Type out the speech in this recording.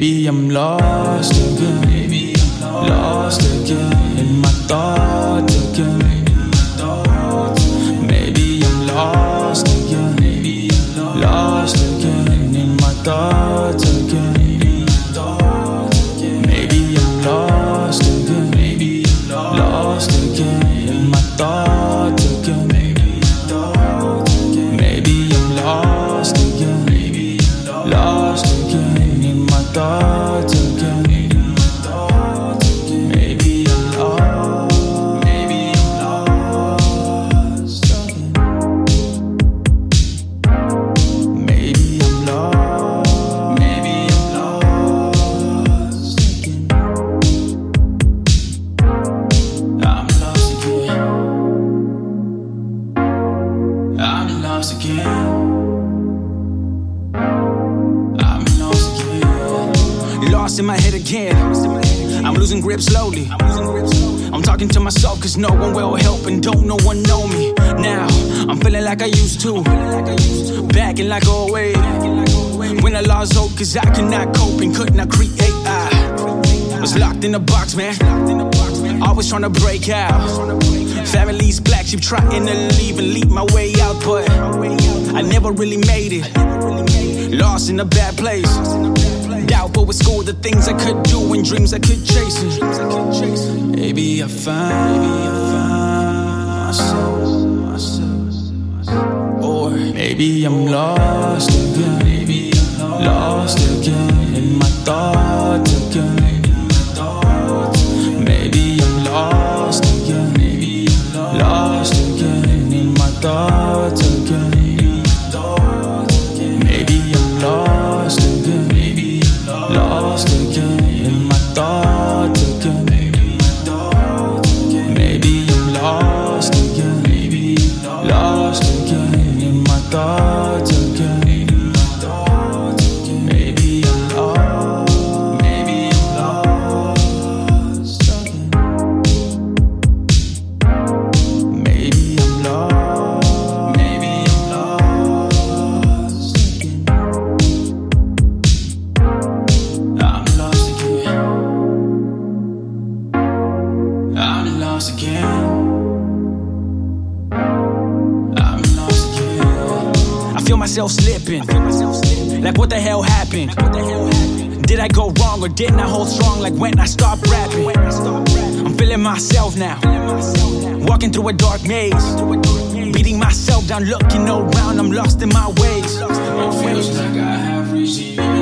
Baby, I'm lost again. Baby, I'm lost again in my thoughts again. Maybe I'm lost again. Maybe I'm lost again in my thoughts again. Maybe I'm lost again. Maybe I'm lost again in my thoughts again. Maybe I'm lost again. Maybe I'm lost again. Thoughts again. Maybe I'm lost. Maybe I'm lost. Maybe I'm lost. Maybe I'm lost. I'm lost again. I'm lost again. Lost in my head again. I'm losing grip slowly. I'm talking to myself cause no one will help and don't no one know me. Now, I'm feeling like I used to. Back in like 08. When I lost hope cause I could not cope and could not create. I was locked in a box, man. Always trying to break out. Family's black sheep trying to leave and leap my way out, but I never really made it. Lost in a bad place. Doubtful with school, the things I could do and dreams I could chase. Maybe I found myself, or maybe I'm lost again. Maybe I'm lost again in my thoughts again. Maybe I'm lost again. Maybe I'm lost again in my thoughts again. Maybe I'm lost again. Lost again in my thoughts again. Maybe I'm lost again. Maybe lost again in my thoughts again. Maybe I'm lost. Maybe I'm lost again. Maybe I'm lost. Maybe I'm lost. I'm lost again. I'm lost again. I feel myself slipping. Like what the hell happened? Did I go wrong or didn't I hold strong? Like when I stopped rapping, I'm feeling myself now. Walking through a dark maze, beating myself down, looking around. I'm lost in my ways. It feels like I have received.